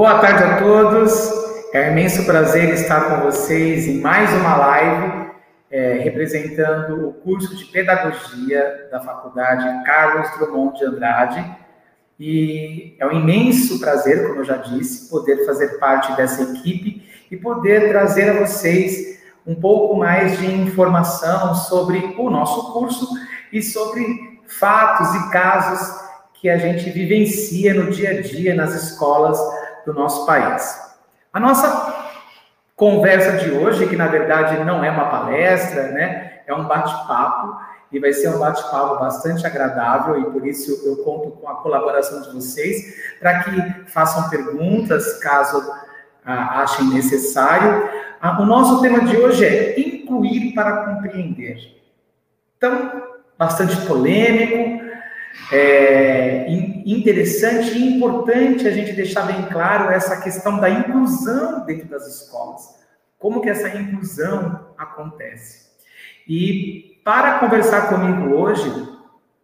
Boa tarde a todos, é um imenso prazer estar com vocês em mais uma live representando o curso de Pedagogia da Faculdade Carlos Drummond de Andrade e é um imenso prazer, como eu já disse, poder fazer parte dessa equipe e poder trazer a vocês um pouco mais de informação sobre o nosso curso e sobre fatos e casos que a gente vivencia no dia a dia nas escolas do nosso país. A nossa conversa de hoje, que na verdade não é uma palestra, né? É um bate-papo e vai ser um bate-papo bastante agradável e por isso eu conto com a colaboração de vocês para que façam perguntas, caso achem necessário. O nosso tema de hoje é incluir para compreender. Então, bastante polêmico, interessante e importante a gente deixar bem claro essa questão da inclusão dentro das escolas. Como que essa inclusão acontece? E para conversar comigo hoje,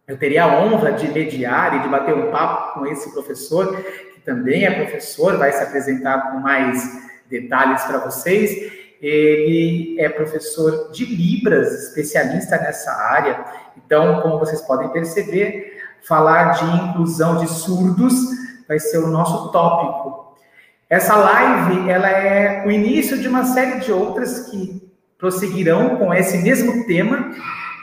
eu teria a honra de mediar e de bater um papo com esse professor, que também é professor, vai se apresentar com mais detalhes para vocês. Ele é professor de Libras, especialista nessa área. Então, como vocês podem perceber, falar de inclusão de surdos vai ser o nosso tópico. Essa live, ela é o início de uma série de outras que prosseguirão com esse mesmo tema,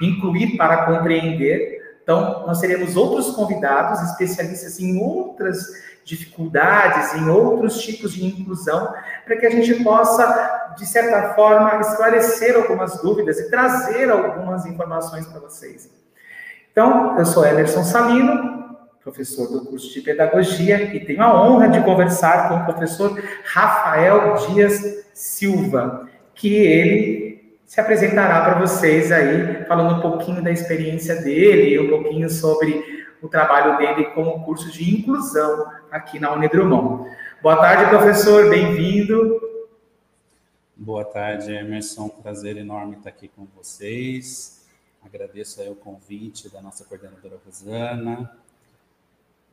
incluir para compreender. Então, nós teremos outros convidados, especialistas em outras dificuldades, em outros tipos de inclusão, para que a gente possa, de certa forma, esclarecer algumas dúvidas e trazer algumas informações para vocês. Então, eu sou Emerson Salino, professor do curso de Pedagogia, e tenho a honra de conversar com o professor Rafael Dias Silva, que ele se apresentará para vocês aí, falando um pouquinho da experiência dele, um pouquinho sobre o trabalho dele como curso de inclusão aqui na Unidrummond. Boa tarde, professor, bem-vindo. Boa tarde, Emerson, prazer enorme estar aqui com vocês. Agradeço aí o convite da nossa coordenadora Rosana.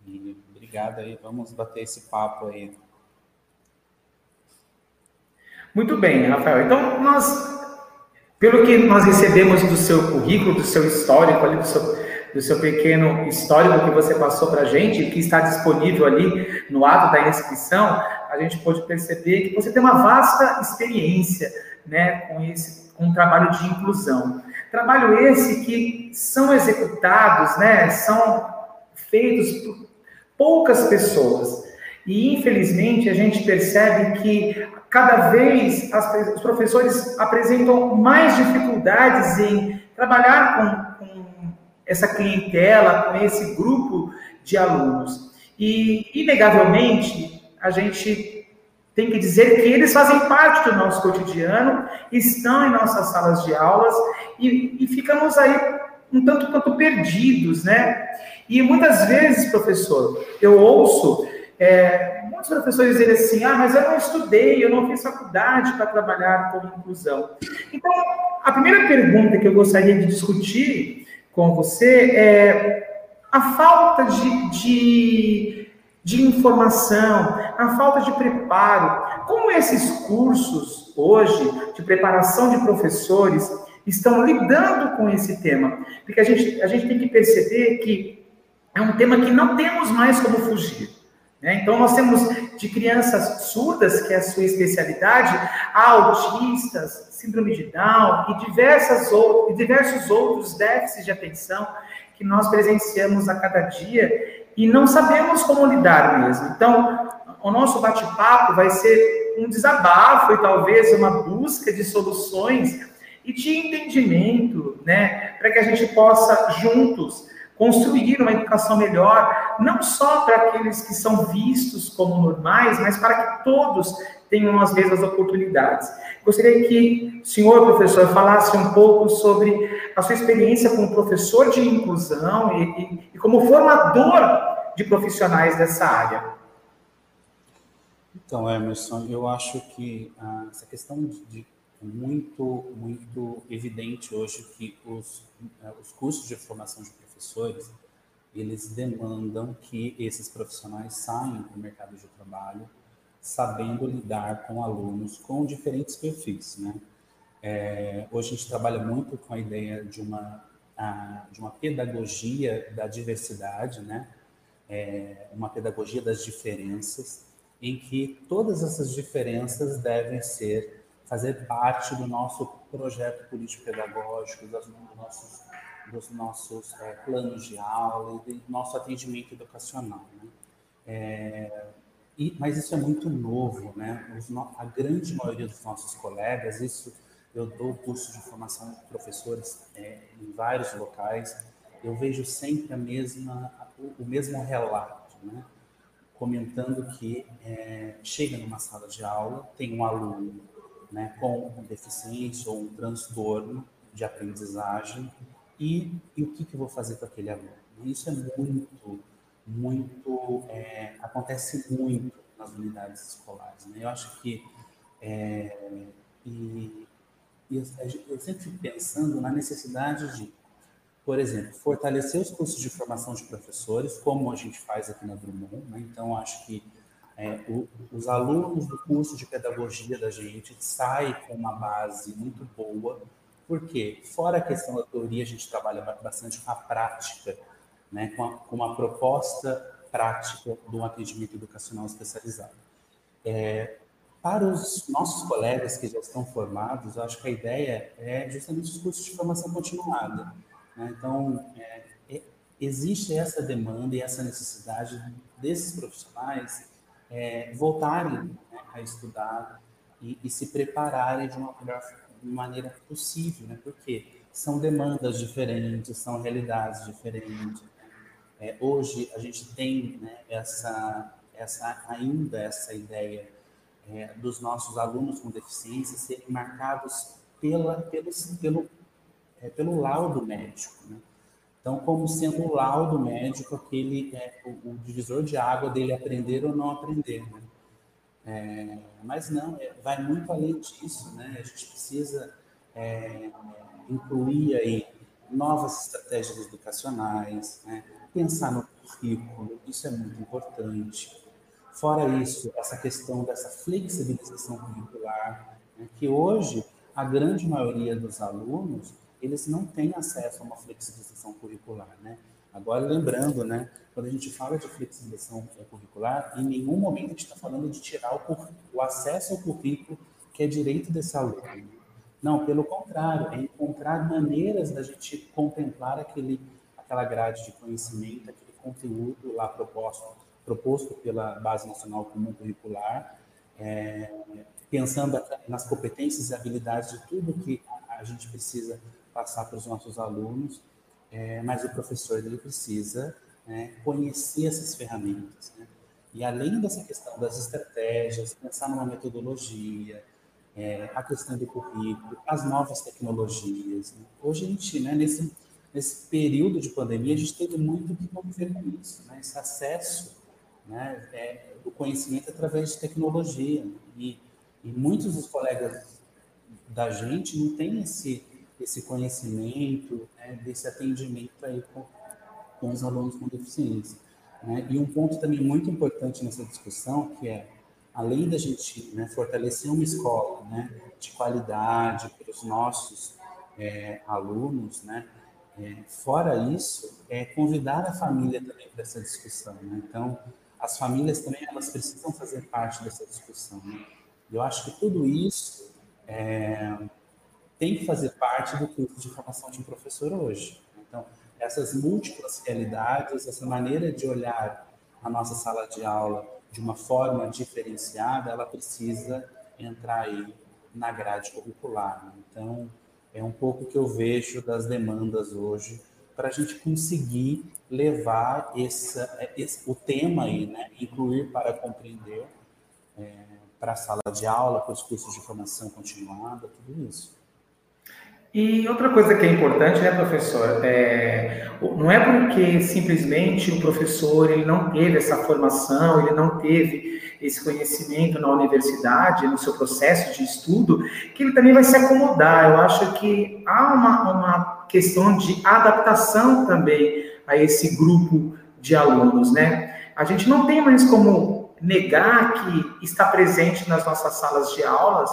E obrigado aí, vamos bater esse papo aí. Muito bem, Rafael. Então, pelo que nós recebemos do seu currículo, do seu histórico, ali, do seu pequeno histórico que você passou para a gente, que está disponível ali no ato da inscrição, a gente pôde perceber que você tem uma vasta experiência, né, com o trabalho de inclusão. Trabalho esse que são executados, né, são feitos por poucas pessoas. E, infelizmente, a gente percebe que cada vez os professores apresentam mais dificuldades em trabalhar com essa clientela, com esse grupo de alunos. E, inegavelmente, a gente tem que dizer que eles fazem parte do nosso cotidiano, estão em nossas salas de aulas e ficamos aí um tanto quanto perdidos, né? E muitas vezes, professor, eu ouço muitos professores dizem assim, mas eu não estudei, eu não fiz faculdade para trabalhar com inclusão. Então, a primeira pergunta que eu gostaria de discutir com você é a falta de informação, a falta de preparo. Como esses cursos hoje de preparação de professores estão lidando com esse tema? Porque a gente tem que perceber que é um tema que não temos mais como fugir. Então, nós temos de crianças surdas, que é a sua especialidade, a autistas, síndrome de Down e diversos outros déficits de atenção que nós presenciamos a cada dia e não sabemos como lidar mesmo. Então, o nosso bate-papo vai ser um desabafo e talvez uma busca de soluções e de entendimento, né, para que a gente possa, juntos, construir uma educação melhor, não só para aqueles que são vistos como normais, mas para que todos tenham as mesmas oportunidades. Gostaria que o senhor, professor, falasse um pouco sobre a sua experiência como professor de inclusão e como formador de profissionais dessa área. Então, Emerson, eu acho que essa questão muito evidente hoje que os cursos de formação de professores, eles demandam que esses profissionais saiam do mercado de trabalho sabendo lidar com alunos com diferentes perfis, né? Hoje a gente trabalha muito com a ideia de uma pedagogia da diversidade, né? Uma pedagogia das diferenças, em que todas essas diferenças devem fazer parte do nosso projeto político-pedagógico, dos nossos planos de aula e do nosso atendimento educacional, né? Mas isso é muito novo, né? A grande maioria dos nossos colegas, eu dou curso de formação de professores em vários locais, eu vejo sempre o mesmo relato, né? Comentando que chega numa sala de aula, tem um aluno, né, com uma deficiência ou um transtorno de aprendizagem, e o que eu vou fazer com aquele aluno? Isso é muito, acontece muito nas unidades escolares, né? Eu acho que eu sempre fico pensando na necessidade de, por exemplo, fortalecer os cursos de formação de professores, como a gente faz aqui na Drummond, né? Então, acho que os alunos do curso de pedagogia da gente saem com uma base muito boa, porque, fora a questão da teoria, a gente trabalha bastante com a prática, né? Com uma proposta prática de um atendimento educacional especializado. Para os nossos colegas que já estão formados, eu acho que a ideia é justamente os cursos de formação continuada, né? Então, existe essa demanda e essa necessidade desses profissionais voltarem, né, a estudar e se prepararem de uma melhor maneira possível, né? Porque são demandas diferentes, são realidades diferentes. Hoje, a gente tem, né, essa ideia dos nossos alunos com deficiência serem marcados pelo laudo médico, né? Então, como sendo o laudo médico, aquele o divisor de água dele aprender ou não aprender, né? Mas não, vai muito além disso, né? A gente precisa incluir aí novas estratégias educacionais, né? Pensar no currículo, isso é muito importante. Fora isso, essa questão dessa flexibilização curricular, né, que hoje a grande maioria dos alunos, eles não têm acesso a uma flexibilização curricular, né? Agora, lembrando, né, quando a gente fala de flexibilização curricular, em nenhum momento a gente está falando de tirar o acesso ao currículo, que é direito desse aluno. Não, pelo contrário, é encontrar maneiras da gente contemplar aquela grade de conhecimento, aquele conteúdo lá proposto pela Base Nacional Comum Curricular, pensando nas competências e habilidades de tudo que a gente precisa passar para os nossos alunos, mas o professor ele precisa conhecer essas ferramentas, né? E além dessa questão das estratégias, pensar numa metodologia, a questão do currículo, as novas tecnologias, né? Hoje a gente, né, nesse período de pandemia, a gente teve muito que conviver com isso, né? Esse acesso, né, do conhecimento através de tecnologia. E muitos dos colegas da gente não têm esse conhecimento, né, desse atendimento aí com os alunos com deficiência, né? E um ponto também muito importante nessa discussão, que além da gente, né, fortalecer uma escola, né, de qualidade para os nossos alunos, né, fora isso, convidar a família também para essa discussão, né? Então, as famílias também, elas precisam fazer parte dessa discussão, né? Eu acho que tudo isso tem que fazer parte do curso de formação de um professor hoje. Então, essas múltiplas realidades, essa maneira de olhar a nossa sala de aula de uma forma diferenciada, ela precisa entrar aí na grade curricular, né? Então, é um pouco que eu vejo das demandas hoje para a gente conseguir levar o tema aí, né? Incluir para compreender, para a sala de aula, para os cursos de formação continuada, tudo isso. E outra coisa que é importante, né, professor? Não é porque simplesmente o professor ele não teve essa formação, ele não teve esse conhecimento na universidade, no seu processo de estudo, que ele também vai se acomodar. Eu acho que há uma questão de adaptação também a esse grupo de alunos, né? A gente não tem mais como negar que está presente nas nossas salas de aulas.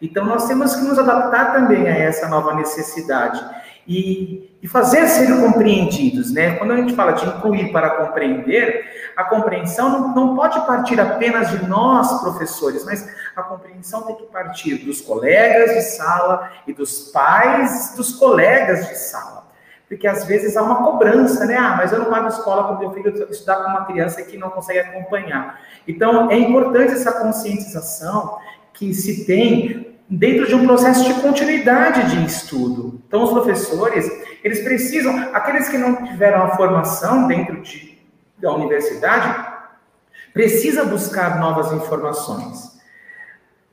Então, nós temos que nos adaptar também a essa nova necessidade e fazer ser compreendidos, né? Quando a gente fala de incluir para compreender, a compreensão não pode partir apenas de nós, professores, mas a compreensão tem que partir dos colegas de sala e dos pais dos colegas de sala. Porque, às vezes, há uma cobrança, né? Ah, mas eu não vou na escola com meu filho estudar com uma criança que não consegue acompanhar. Então, é importante essa conscientização que se tem dentro de um processo de continuidade de estudo. Então, os professores, eles precisam, aqueles que não tiveram a formação dentro da universidade, precisa buscar novas informações.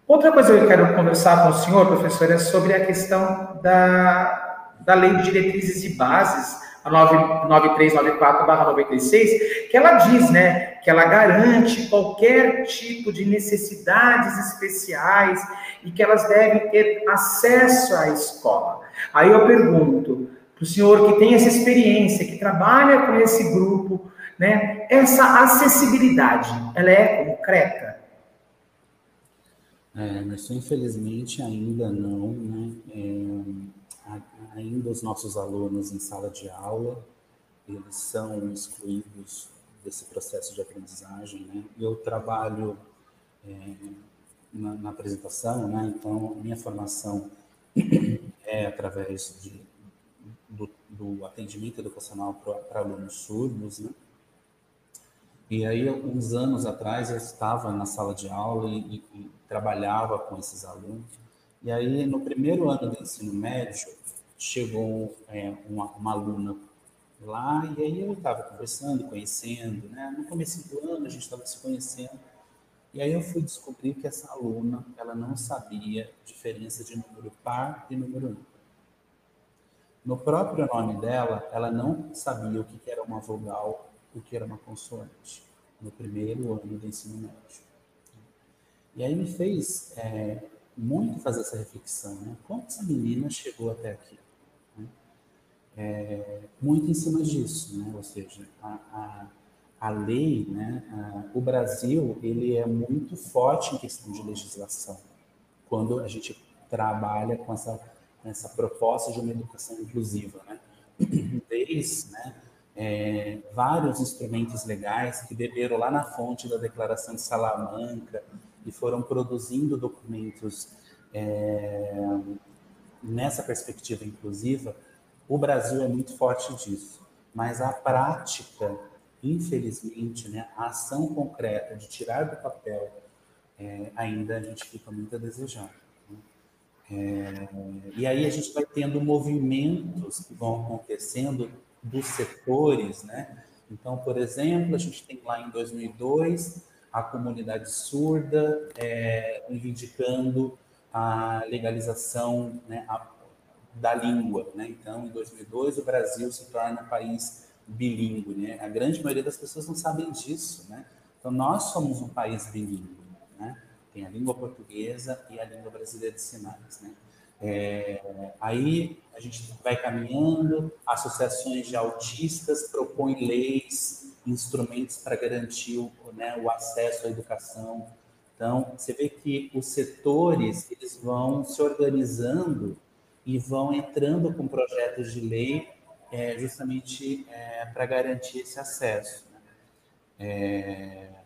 Outra coisa que eu quero conversar com o senhor, professor, é sobre a questão da Lei de Diretrizes e Bases, a 9394/96, que ela diz, né, que ela garante qualquer tipo de necessidades especiais e que elas devem ter acesso à escola. Aí eu pergunto para o senhor, que tem essa experiência, que trabalha com esse grupo, né, essa acessibilidade, ela é concreta? Emerson, infelizmente ainda não, né? Ainda os nossos alunos em sala de aula, eles são excluídos desse processo de aprendizagem, né? Eu trabalho na apresentação, né? Então, minha formação é através do atendimento educacional para alunos surdos, né? E aí, alguns anos atrás, eu estava na sala de aula e trabalhava com esses alunos. E aí, no primeiro ano do ensino médio, chegou uma aluna lá, e aí eu estava conversando, conhecendo, né? No começo do ano a gente estava se conhecendo, e aí eu fui descobrir que essa aluna, ela não sabia diferença de número par e número ímpar. No próprio nome dela, ela não sabia o que era uma vogal, o que era uma consoante, no primeiro ano do ensino médio. E aí me fez muito fazer essa reflexão, né? Como essa menina chegou até aqui? Muito em cima disso, né? Ou seja, a lei, né? O Brasil, ele é muito forte em questão de legislação, quando a gente trabalha com essa proposta de uma educação inclusiva, né? Desde, né? Vários instrumentos legais que beberam lá na fonte da Declaração de Salamanca e foram produzindo documentos nessa perspectiva inclusiva. O Brasil é muito forte disso, mas a prática, infelizmente, né, a ação concreta de tirar do papel, ainda a gente fica muito a desejar. Né? E aí a gente vai tendo movimentos que vão acontecendo dos setores, né? Então, por exemplo, a gente tem lá em 2002 a comunidade surda reivindicando a legalização, né, da língua, né? Então, em 2002, o Brasil se torna país bilíngue, né? A grande maioria das pessoas não sabem disso, né? Então, nós somos um país bilíngue, né? Tem a língua portuguesa e a língua brasileira de sinais, né? Aí, a gente vai caminhando, associações de autistas propõem leis, instrumentos para garantir, né, o acesso à educação. Então, você vê que os setores, eles vão se organizando e vão entrando com projetos de lei justamente para garantir esse acesso.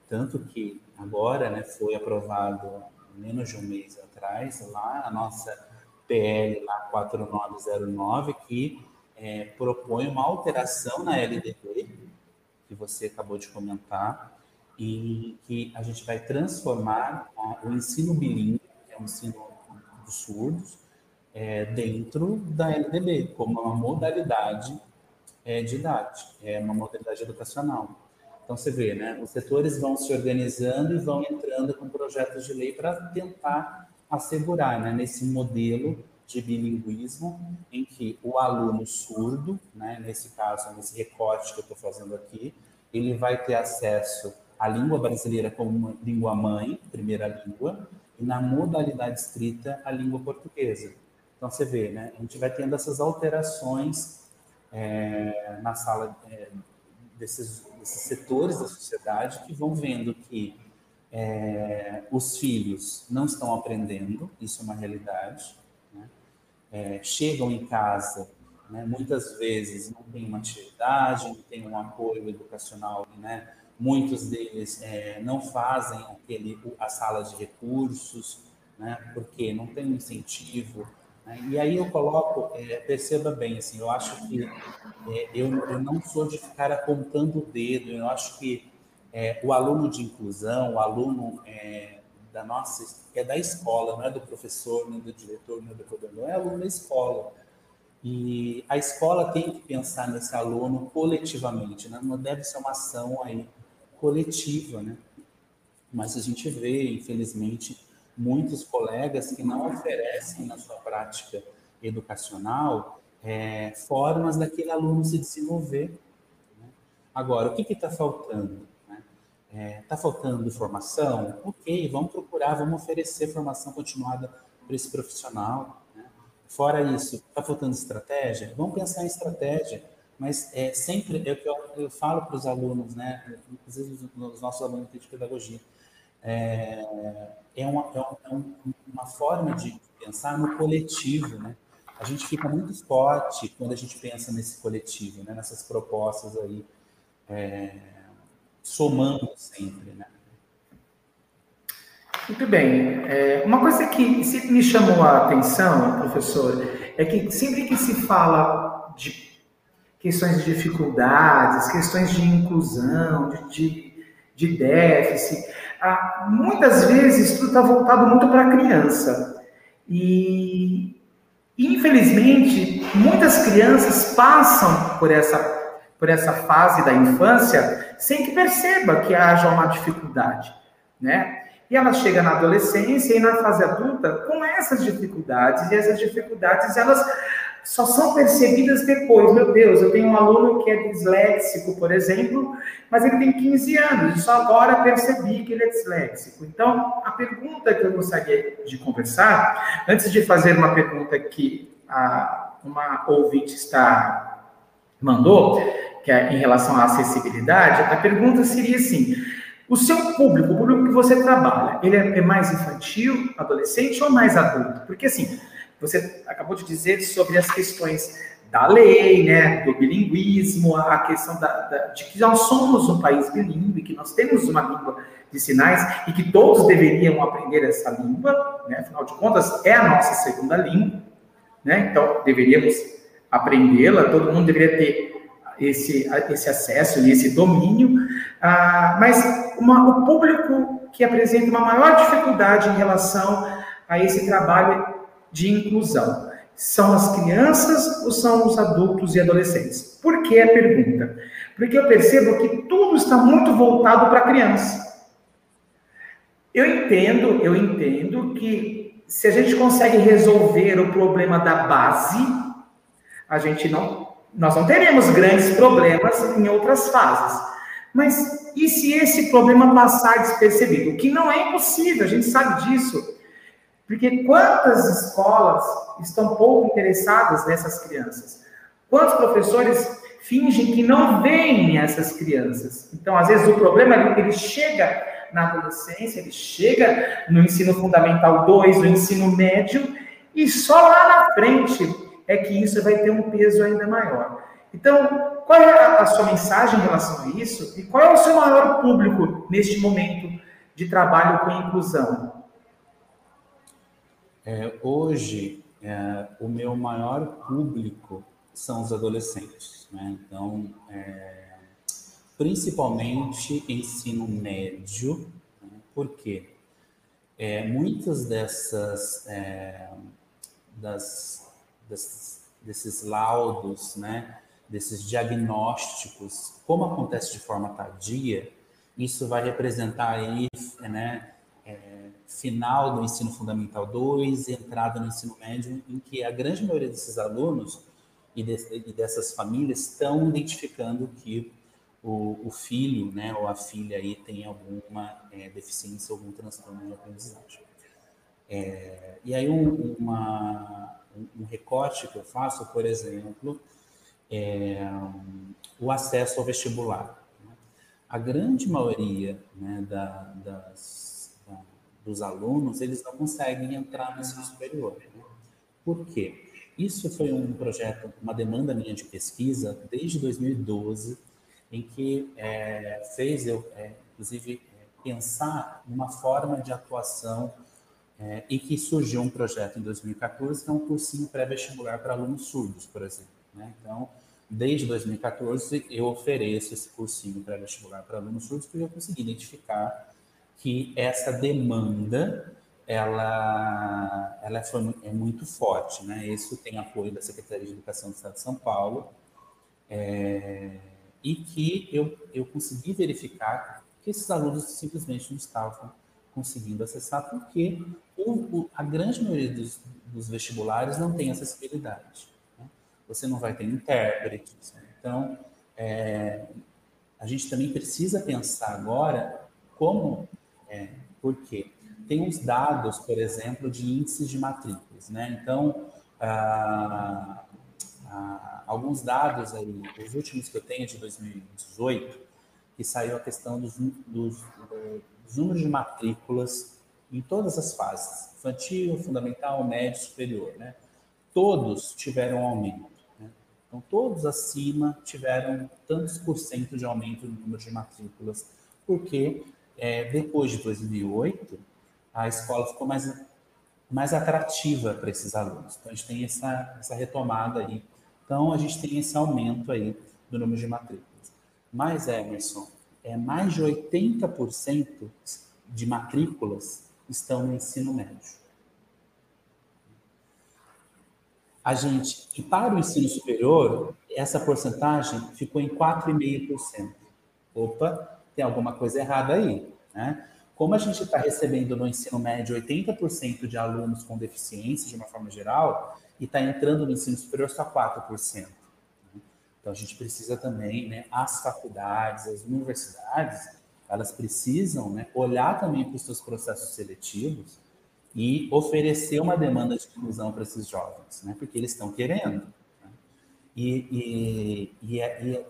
Tanto que agora, né, foi aprovado, menos de um mês atrás, lá a nossa PL 4909, que propõe uma alteração na LDB, que você acabou de comentar, e que a gente vai transformar o ensino bilíngue, que é o ensino dos surdos, dentro da LDB, como uma modalidade didática, uma modalidade educacional. Então, você vê, né? Os setores vão se organizando e vão entrando com projetos de lei para tentar assegurar, né, nesse modelo de bilinguismo em que o aluno surdo, né, nesse caso, nesse recorte que eu estou fazendo aqui, ele vai ter acesso à língua brasileira como língua mãe, primeira língua, e na modalidade escrita, a língua portuguesa. Então, você vê, né? A gente vai tendo essas alterações na sala desses setores da sociedade que vão vendo que Os filhos não estão aprendendo, isso é uma realidade, né? Chegam em casa, né, muitas vezes não tem uma atividade, não tem um apoio educacional, né? Muitos deles não fazem a sala de recursos, né, porque não tem um incentivo, né? E aí eu coloco, perceba bem, assim, eu acho que eu não sou de ficar apontando o dedo, eu acho que o aluno de inclusão, o aluno da nossa, da escola, não é do professor, nem do diretor, nem do coordenador, é aluno da escola. E a escola tem que pensar nesse aluno coletivamente, né? Não deve ser uma ação aí coletiva, né? Mas a gente vê, infelizmente, muitos colegas que não oferecem na sua prática educacional formas daquele aluno se desenvolver, né? Agora, o que está faltando? Está faltando formação? Ok, vamos procurar, vamos oferecer formação continuada para esse profissional, né? Fora isso, está faltando estratégia? Vamos pensar em estratégia, mas sempre, eu falo para os alunos, né, inclusive os nossos alunos de pedagogia, uma forma de pensar no coletivo, né? A gente fica muito forte quando a gente pensa nesse coletivo, né, nessas propostas aí, somando sempre, né? Muito bem. Uma coisa que sempre me chamou a atenção, professor, é que sempre que se fala de questões de dificuldades, questões de inclusão, de déficit, muitas vezes tudo está voltado muito para a criança. E, infelizmente, muitas crianças passam por essa fase da infância, sem que perceba que haja uma dificuldade, né? E ela chega na adolescência e na fase adulta com essas dificuldades, e essas dificuldades, elas só são percebidas depois. Meu Deus, eu tenho um aluno que é disléxico, por exemplo, mas ele tem 15 anos, e só agora percebi que ele é disléxico. Então, a pergunta que eu gostaria de conversar, antes de fazer uma pergunta que uma ouvinte mandou, que é em relação à acessibilidade, a pergunta seria assim: o seu público, o público que você trabalha, ele é mais infantil, adolescente ou mais adulto? Porque, assim, você acabou de dizer sobre as questões da lei, né, do bilinguismo, a questão de que nós somos um país bilíngue, que nós temos uma língua de sinais e que todos deveriam aprender essa língua, né, afinal de contas, é a nossa segunda língua, né, então deveríamos aprendê-la, todo mundo deveria ter esse acesso e esse domínio, mas o público que apresenta uma maior dificuldade em relação a esse trabalho de inclusão, são as crianças ou são os adultos e adolescentes? Por que a pergunta? Porque eu percebo que tudo está muito voltado para a criança. Eu entendo que se a gente consegue resolver o problema da base, nós não teremos grandes problemas em outras fases. Mas e se esse problema passar despercebido? O que não é impossível, a gente sabe disso. Porque quantas escolas estão pouco interessadas nessas crianças? Quantos professores fingem que não veem essas crianças? Então, às vezes, o problema é que ele chega na adolescência, ele chega no ensino fundamental 2, no ensino médio, e só lá na frente é que isso vai ter um peso ainda maior. Então, qual é a sua mensagem em relação a isso? E qual é o seu maior público neste momento de trabalho com inclusão? Hoje, o meu maior público são os adolescentes, né? Então, principalmente ensino médio, né? Porque muitas dessas... desses laudos, né, desses diagnósticos, como acontece de forma tardia, isso vai representar aí, né, final do ensino fundamental 2, entrada no ensino médio, em que a grande maioria desses alunos e dessas famílias estão identificando que o filho, né, ou a filha aí tem alguma deficiência, algum transtorno de aprendizagem. E aí um recorte que eu faço, por exemplo, o acesso ao vestibular. a grande maioria, né, dos alunos, eles não conseguem entrar no ensino superior. Né? Por quê? Isso foi um projeto, uma demanda minha de pesquisa desde 2012, em que fez eu, inclusive, pensar numa forma de atuação e que surgiu um projeto em 2014, que é um cursinho pré-vestibular para alunos surdos, por exemplo. Né? Então, desde 2014, eu ofereço esse cursinho pré-vestibular para alunos surdos, porque eu consegui identificar que essa demanda ela é muito forte, né? Isso tem apoio da Secretaria de Educação do Estado de São Paulo, e que eu consegui verificar que esses alunos simplesmente não estavam conseguindo acessar, porque a grande maioria dos vestibulares não tem acessibilidade. Né? Você não vai ter intérprete. Então, a gente também precisa pensar agora como, por quê? Tem uns dados, por exemplo, de índices de matrículas, né? Então, alguns dados aí, os últimos que eu tenho de 2018, que saiu a questão dos números de matrículas em todas as fases, infantil, fundamental, médio, superior, né? Todos tiveram aumento, né? Então, todos acima tiveram tantos por cento de aumento no número de matrículas, porque depois de 2008, a escola ficou mais atrativa para esses alunos. Então, a gente tem essa retomada aí. Então, a gente tem esse aumento aí do número de matrículas. Mas, Emerson, mais de 80% de matrículas estão no ensino médio. A gente, e para o ensino superior, essa porcentagem ficou em 4,5%. Opa, tem alguma coisa errada aí, né? Como a gente está recebendo no ensino médio 80% de alunos com deficiência, de uma forma geral, e está entrando no ensino superior só 4%. Né? Então, a gente precisa também, né, as faculdades, as universidades, elas precisam, né, olhar também para os seus processos seletivos e oferecer uma demanda de inclusão para esses jovens, né, porque eles estão querendo. Né? E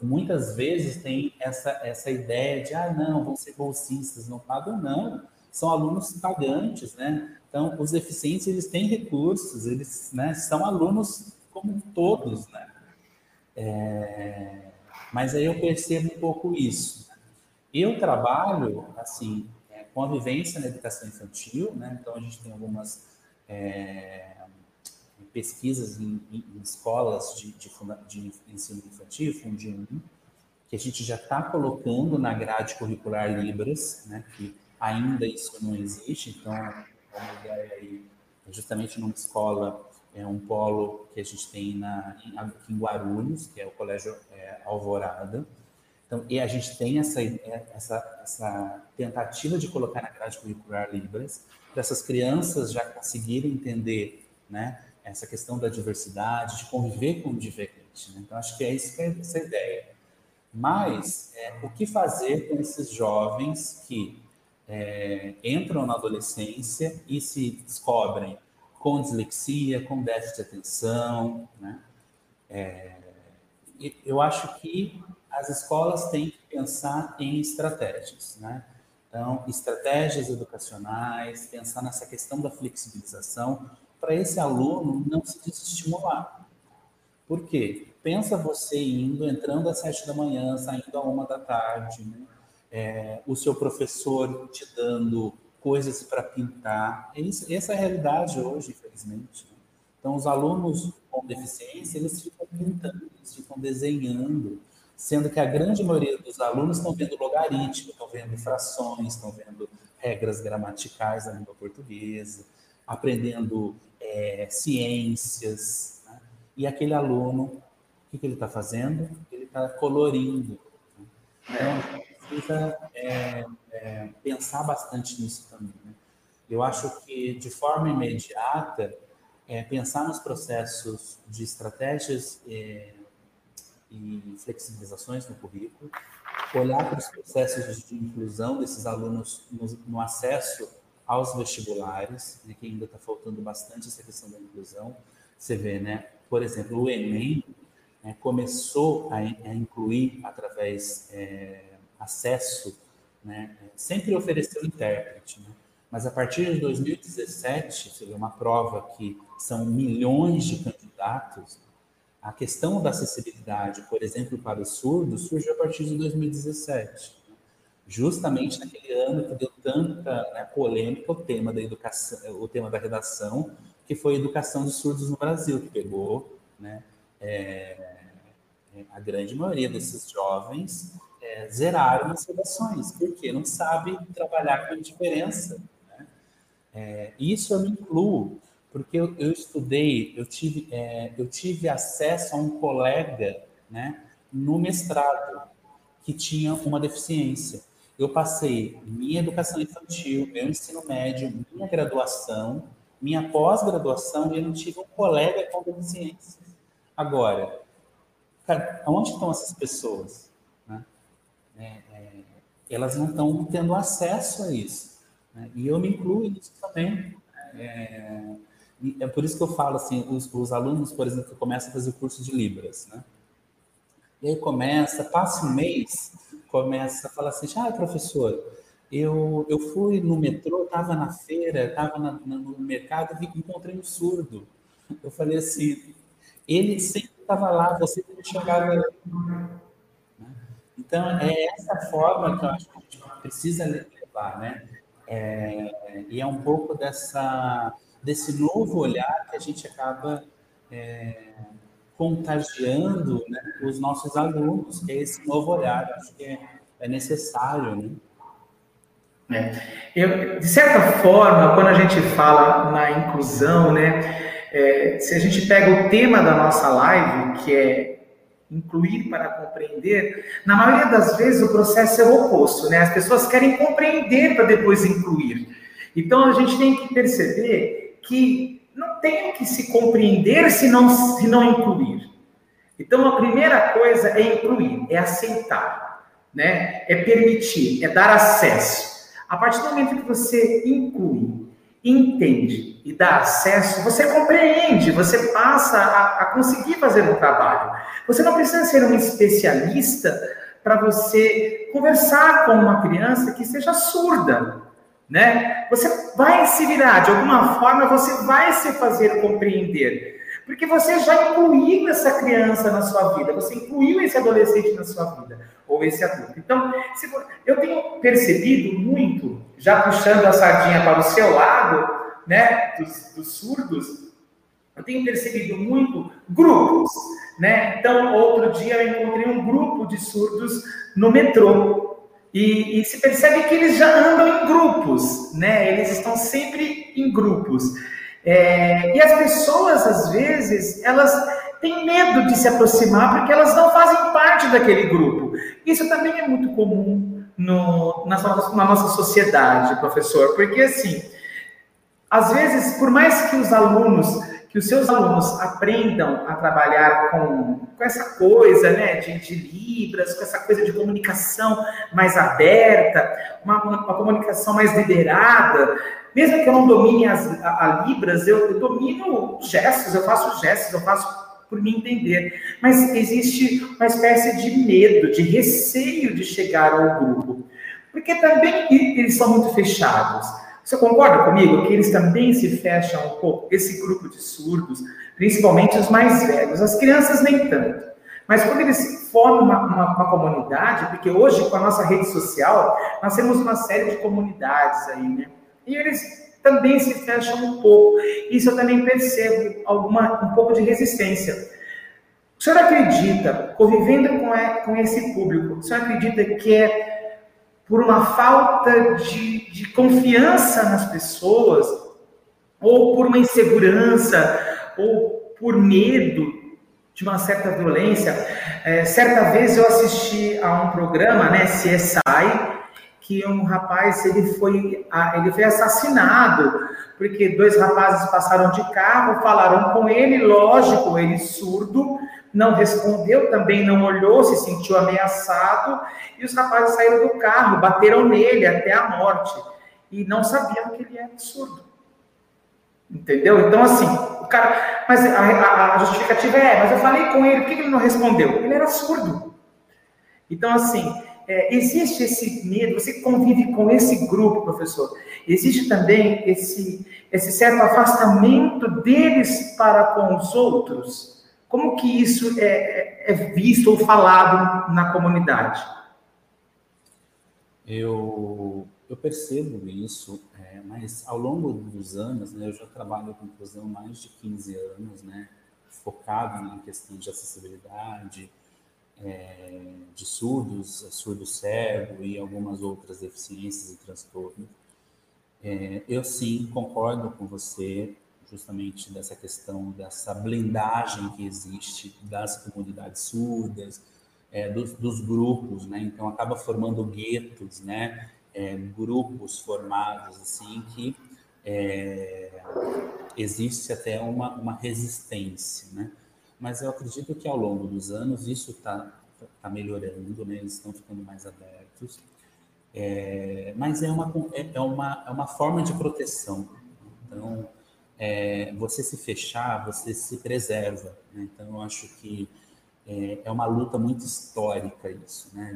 muitas vezes tem essa ideia de, não, vão ser bolsistas, não pagam, não. São alunos pagantes, né? Então, os deficientes, eles têm recursos, eles, né, são alunos como todos, né? Mas aí eu percebo um pouco isso. Eu trabalho, assim, com a vivência na educação infantil, né? Então, a gente tem algumas pesquisas em escolas de ensino infantil, Fundim, que a gente já está colocando na grade curricular Libras, né, que ainda isso não existe. Então, uma ideia aí, justamente numa escola, um polo que a gente tem aqui em Guarulhos, que é o Colégio Alvorada. Então, e a gente tem essa tentativa de colocar na grade curricular Libras, para essas crianças já conseguirem entender, né, essa questão da diversidade, de conviver com o diferente. Né? Então, acho que é isso que é essa ideia. Mas, o que fazer com esses jovens que entram na adolescência e se descobrem com dislexia, com déficit de atenção? Né? Eu acho que as escolas têm que pensar em estratégias, né? Então, estratégias educacionais, pensar nessa questão da flexibilização, para esse aluno não se desestimular. Por quê? Pensa você entrando às 7 da manhã, saindo à 1 da tarde, né? O seu professor te dando coisas para pintar. Essa é a realidade hoje, infelizmente. Então, os alunos com deficiência, eles ficam pintando, eles ficam desenhando, sendo que a grande maioria dos alunos estão vendo logaritmo, estão vendo frações, estão vendo regras gramaticais da língua portuguesa, aprendendo ciências, né? E aquele aluno, o que ele está fazendo? Ele está colorindo. Então, a gente precisa pensar bastante nisso também. Né? Eu acho que, de forma imediata, pensar nos processos de estratégias e flexibilizações no currículo, olhar para os processos de inclusão desses alunos no acesso aos vestibulares, né, que ainda está faltando bastante essa questão da inclusão. Você vê, né? Por exemplo, o Enem começou a incluir, através acesso, né, sempre ofereceu intérprete, né? Mas a partir de 2017, seria uma prova que são milhões de candidatos, a questão da acessibilidade, por exemplo, para os surdos, surgiu a partir de 2017. Justamente naquele ano que deu tanta, né, polêmica o tema da educação, o tema da redação, que foi a educação de surdos no Brasil, que pegou, né, a grande maioria desses jovens zeraram as redações, porque não sabe trabalhar com a diferença, né? Isso eu me incluo, porque eu estudei, eu tive acesso a um colega, né, no mestrado, que tinha uma deficiência. Eu passei minha educação infantil, meu ensino médio, minha graduação, minha pós-graduação, e eu não tive um colega com deficiência. Agora, onde estão essas pessoas? Né? Elas não estão tendo acesso a isso, né? E eu me incluo nisso também. É por isso que eu falo assim, os alunos, por exemplo, que começam a fazer o curso de Libras, né? E aí passa um mês, começa a falar assim, professor, eu fui no metrô, estava na feira, estava no mercado, encontrei um surdo. Eu falei assim, ele sempre estava lá, você não chegava lá. Então, é essa forma que eu acho que a gente precisa levar, né? E é um pouco desse novo olhar que a gente acaba contagiando, né, os nossos alunos, que é esse novo olhar, acho que é necessário, né? De certa forma, quando a gente fala na inclusão, né, se a gente pega o tema da nossa live, que é incluir para compreender, na maioria das vezes o processo é o oposto, né? As pessoas querem compreender para depois incluir. Então, a gente tem que perceber que não tem que se compreender se não incluir. Então, a primeira coisa é incluir, é aceitar, né? É permitir, é dar acesso. A partir do momento que você inclui, entende e dá acesso, você compreende, você passa a conseguir fazer um trabalho. Você não precisa ser um especialista para você conversar com uma criança que seja surda, né? Você vai se virar, de alguma forma você vai se fazer compreender, porque você já incluiu essa criança na sua vida, você incluiu esse adolescente na sua vida, ou esse adulto. Então, eu tenho percebido muito, já puxando a sardinha para o seu lado, né, dos surdos, eu tenho percebido muito grupos, né? Então, outro dia eu encontrei um grupo de surdos no metrô. E se percebe que eles já andam em grupos, né? Eles estão sempre em grupos. E as pessoas, às vezes, elas têm medo de se aproximar porque elas não fazem parte daquele grupo. Isso também é muito comum na nossa sociedade, professor, porque, assim, às vezes, por mais que os seus alunos aprendam a trabalhar com essa coisa, né, de Libras, com essa coisa de comunicação mais aberta, uma comunicação mais liderada. Mesmo que eu não domine a Libras, eu domino gestos, eu faço por me entender. Mas existe uma espécie de medo, de receio de chegar ao grupo, porque também eles são muito fechados. Você concorda comigo que eles também se fecham um pouco? Esse grupo de surdos, principalmente os mais velhos, as crianças nem tanto. Mas quando eles formam uma comunidade, porque hoje com a nossa rede social, nós temos uma série de comunidades aí, né? E eles também se fecham um pouco. Isso eu também percebo um pouco de resistência. O senhor acredita, convivendo com esse público, o senhor acredita que é por uma falta de confiança nas pessoas, ou por uma insegurança, ou por medo de uma certa violência? Certa vez eu assisti a um programa, né, CSI, que um rapaz ele foi assassinado, porque dois rapazes passaram de carro, falaram com ele, lógico, ele surdo, não respondeu, também não olhou, se sentiu ameaçado, e os rapazes saíram do carro, bateram nele até a morte, e não sabiam que ele era surdo. Entendeu? Então, assim, o cara... Mas a justificativa mas eu falei com ele, por que ele não respondeu? Ele era surdo. Então, assim, existe esse medo, você convive com esse grupo, professor, existe também esse certo afastamento deles para com os outros? Como que isso é visto ou falado na comunidade? Eu percebo isso, mas ao longo dos anos, né, eu já trabalho com inclusão há mais de 15 anos, né, focado na questão de acessibilidade, de surdos, surdo-cego e algumas outras deficiências e transtornos. Eu sim concordo com você, justamente dessa questão, dessa blindagem que existe das comunidades surdas, dos grupos, né, então acaba formando guetos, né, grupos formados, assim, que existe até uma resistência, né? Mas eu acredito que ao longo dos anos isso tá melhorando, né? Eles estão ficando mais abertos, mas é uma forma de proteção. Então, você se fechar, você se preserva, né? Então, eu acho que é uma luta muito histórica isso, né?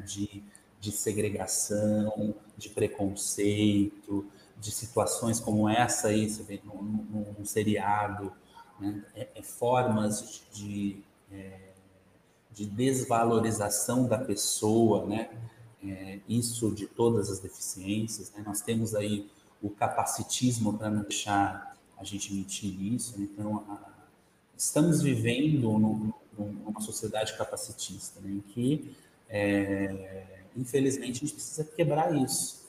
De segregação, de preconceito, de situações como essa aí, você vê num seriado, né? Formas de desvalorização da pessoa, né? Isso de todas as deficiências, né? Nós temos aí o capacitismo para não deixar a gente mentir isso, né? Então, estamos vivendo numa sociedade capacitista, né? Em que infelizmente, a gente precisa quebrar isso.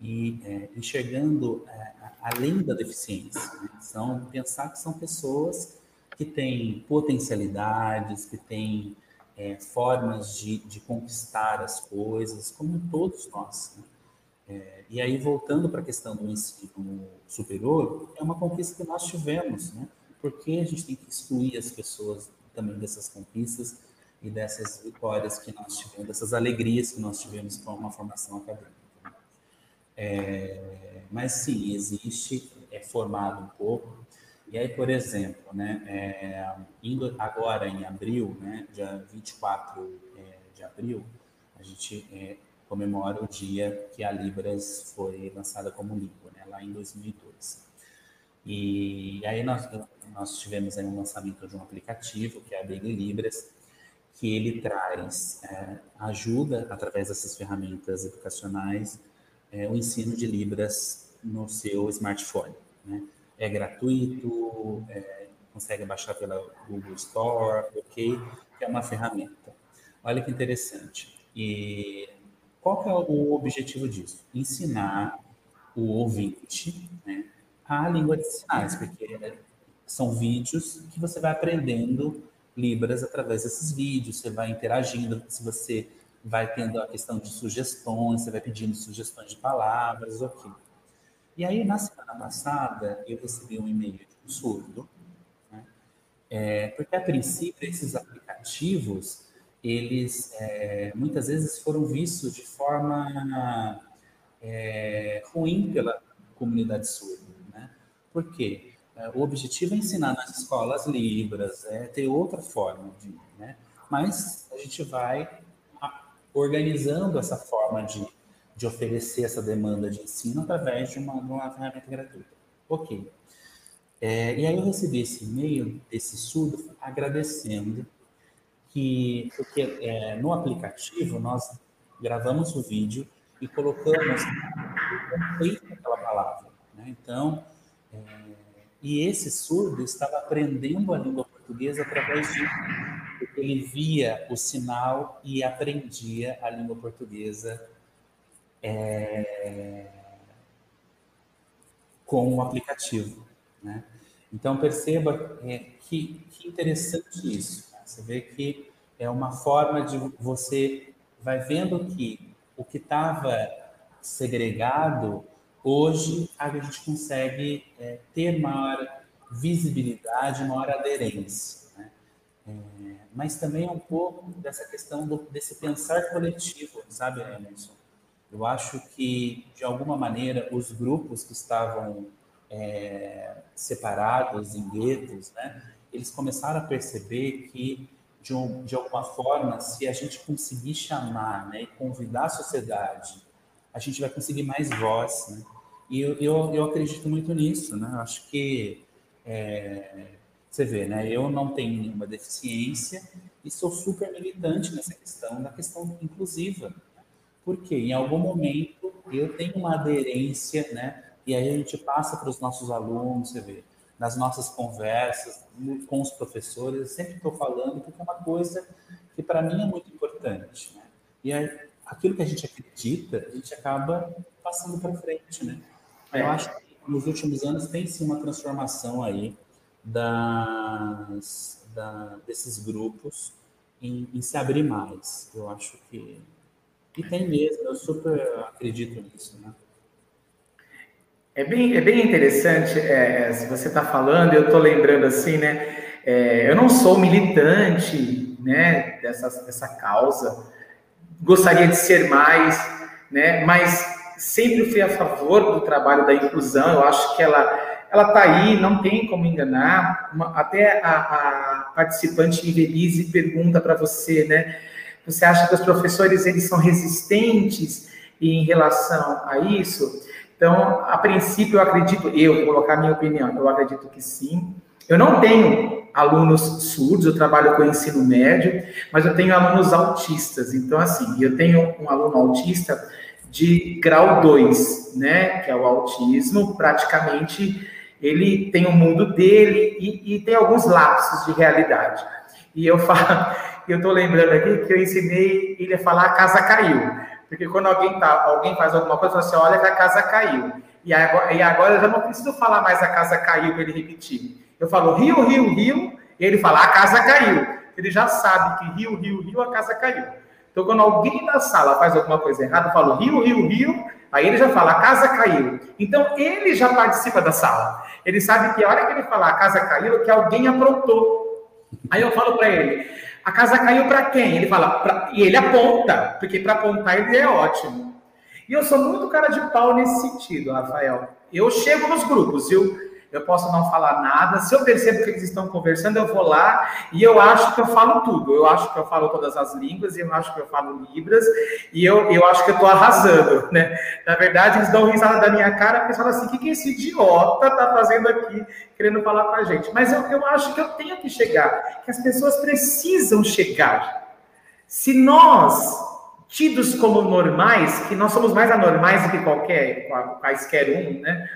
E enxergando além da deficiência, né? Pensar que são pessoas que têm potencialidades, que têm formas de conquistar as coisas, como todos nós, né? E aí, voltando para a questão do ensino superior, é uma conquista que nós tivemos, né? Porque a gente tem que excluir as pessoas também dessas conquistas, e dessas vitórias que nós tivemos, dessas alegrias que nós tivemos com uma formação acadêmica. Mas sim, existe, é formado um pouco. E aí, por exemplo, né, indo agora em abril, né, dia 24 de abril, a gente comemora o dia que a Libras foi lançada como língua, né, lá em 2012. E aí nós tivemos aí um lançamento de um aplicativo, que é a BigLibras, que ele traz ajuda, através dessas ferramentas educacionais, o ensino de Libras no seu smartphone, né? É gratuito, consegue baixar pela Google Store, ok? É uma ferramenta. Olha que interessante. E qual que é o objetivo disso? Ensinar o ouvinte, né, a língua de sinais, porque são vídeos que você vai aprendendo Libras através desses vídeos, você vai interagindo, se você vai tendo a questão de sugestões, você vai pedindo sugestões de palavras, ok. E aí, na semana passada, eu recebi um e-mail de um surdo, né? Porque, a princípio, esses aplicativos, eles muitas vezes foram vistos de forma ruim pela comunidade surda, né? Por quê? O objetivo é ensinar nas escolas Libras, ter outra forma de, né? Mas a gente vai organizando essa forma de oferecer essa demanda de ensino através de uma ferramenta gratuita. Ok. E aí eu recebi esse e-mail, esse surdo, agradecendo porque no aplicativo nós gravamos o vídeo e colocamos o conceito daquela palavra, né? Então, e esse surdo estava aprendendo a língua portuguesa através disso, porque ele via o sinal e aprendia a língua portuguesa com o aplicativo, né? Então, perceba que interessante isso, né? Você vê que é uma forma de você vai vendo que o que estava segregado, hoje, a gente consegue ter maior visibilidade, maior aderência, né? Mas também é um pouco dessa questão desse pensar coletivo, sabe, Emerson? Eu acho que, de alguma maneira, os grupos que estavam separados em guetos, né, eles começaram a perceber que de alguma forma, se a gente conseguir chamar, né, e convidar a sociedade, a gente vai conseguir mais voz, né? E eu acredito muito nisso, né? Eu acho que, você vê, né? Eu não tenho nenhuma deficiência e sou super militante nessa questão, na questão inclusiva, porque em algum momento eu tenho uma aderência, né? E aí a gente passa para os nossos alunos, você vê, nas nossas conversas com os professores, eu sempre estou falando, porque é uma coisa que para mim é muito importante, né? E aí, aquilo que a gente acredita, a gente acaba passando para frente, né? Eu acho que nos últimos anos tem sim uma transformação aí desses grupos em se abrir mais, eu acho que... E tem mesmo, eu super acredito nisso, né? É bem interessante, se você está falando, eu estou lembrando assim, né? Eu não sou militante, né, dessa causa, gostaria de ser mais, né? Mas sempre fui a favor do trabalho da inclusão, eu acho que ela está aí, não tem como enganar. Até a participante Ivelise pergunta para você, né? Você acha que os professores eles são resistentes em relação a isso? Então, a princípio, eu acredito, vou colocar a minha opinião, eu acredito que sim. Eu não tenho alunos surdos, eu trabalho com ensino médio, mas eu tenho alunos autistas. Então, assim, eu tenho um aluno autista de grau 2, né, que é o autismo, praticamente, ele tem o mundo dele e tem alguns lapsos de realidade. E eu falo, eu estou lembrando aqui que eu ensinei ele a falar a casa caiu. Porque quando alguém faz alguma coisa, você olha que a casa caiu. E agora eu já não preciso falar mais a casa caiu para ele repetir. Eu falo rio, rio, rio, e ele fala a casa caiu. Ele já sabe que rio, rio, rio, a casa caiu. Então, quando alguém na sala faz alguma coisa errada, eu falo rio, rio, rio, aí ele já fala a casa caiu. Então, ele já participa da sala. Ele sabe que a hora que ele falar a casa caiu, é que alguém aprontou. Aí eu falo para ele... A casa caiu para quem? Ele fala, e ele aponta, porque para apontar ele é ótimo. E eu sou muito cara de pau nesse sentido, Rafael. Eu chego nos grupos, eu posso não falar nada, se eu percebo que eles estão conversando, eu vou lá e eu acho que eu falo tudo. Eu acho que eu falo todas as línguas, eu acho que eu falo Libras, e eu acho que eu estou arrasando, né? Na verdade, eles dão risada da minha cara, porque eles falam assim, o que esse idiota está fazendo aqui, querendo falar com a gente? Mas eu acho que eu tenho que chegar, que as pessoas precisam chegar. Se nós, tidos como normais, que nós somos mais anormais do que quaisquer um, né?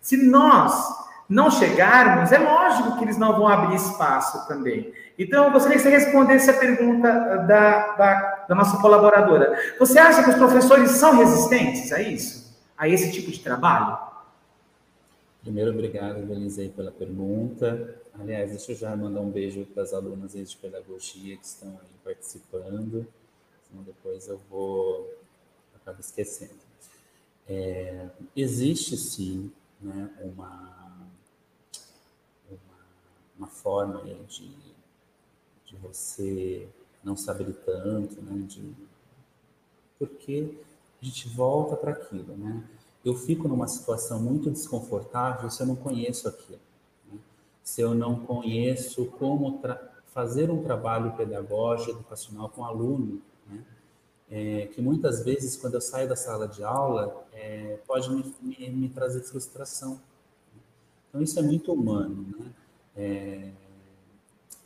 Se nós não chegarmos, é lógico que eles não vão abrir espaço também. Então, eu gostaria que você respondesse a pergunta da nossa colaboradora. Você acha que os professores são resistentes a isso? A esse tipo de trabalho? Primeiro, obrigado, Evelise, pela pergunta. Aliás, deixa eu já mandar um beijo para as alunas de pedagogia que estão aí participando. Senão depois eu acabo esquecendo. Existe, sim, né, uma forma de você não saber tanto, né? Porque a gente volta para aquilo, né? Eu fico numa situação muito desconfortável se eu não conheço aquilo, né? Se eu não conheço como fazer um trabalho pedagógico, educacional com aluno, né? Que muitas vezes, quando eu saio da sala de aula, pode me trazer frustração. Então, isso é muito humano, né?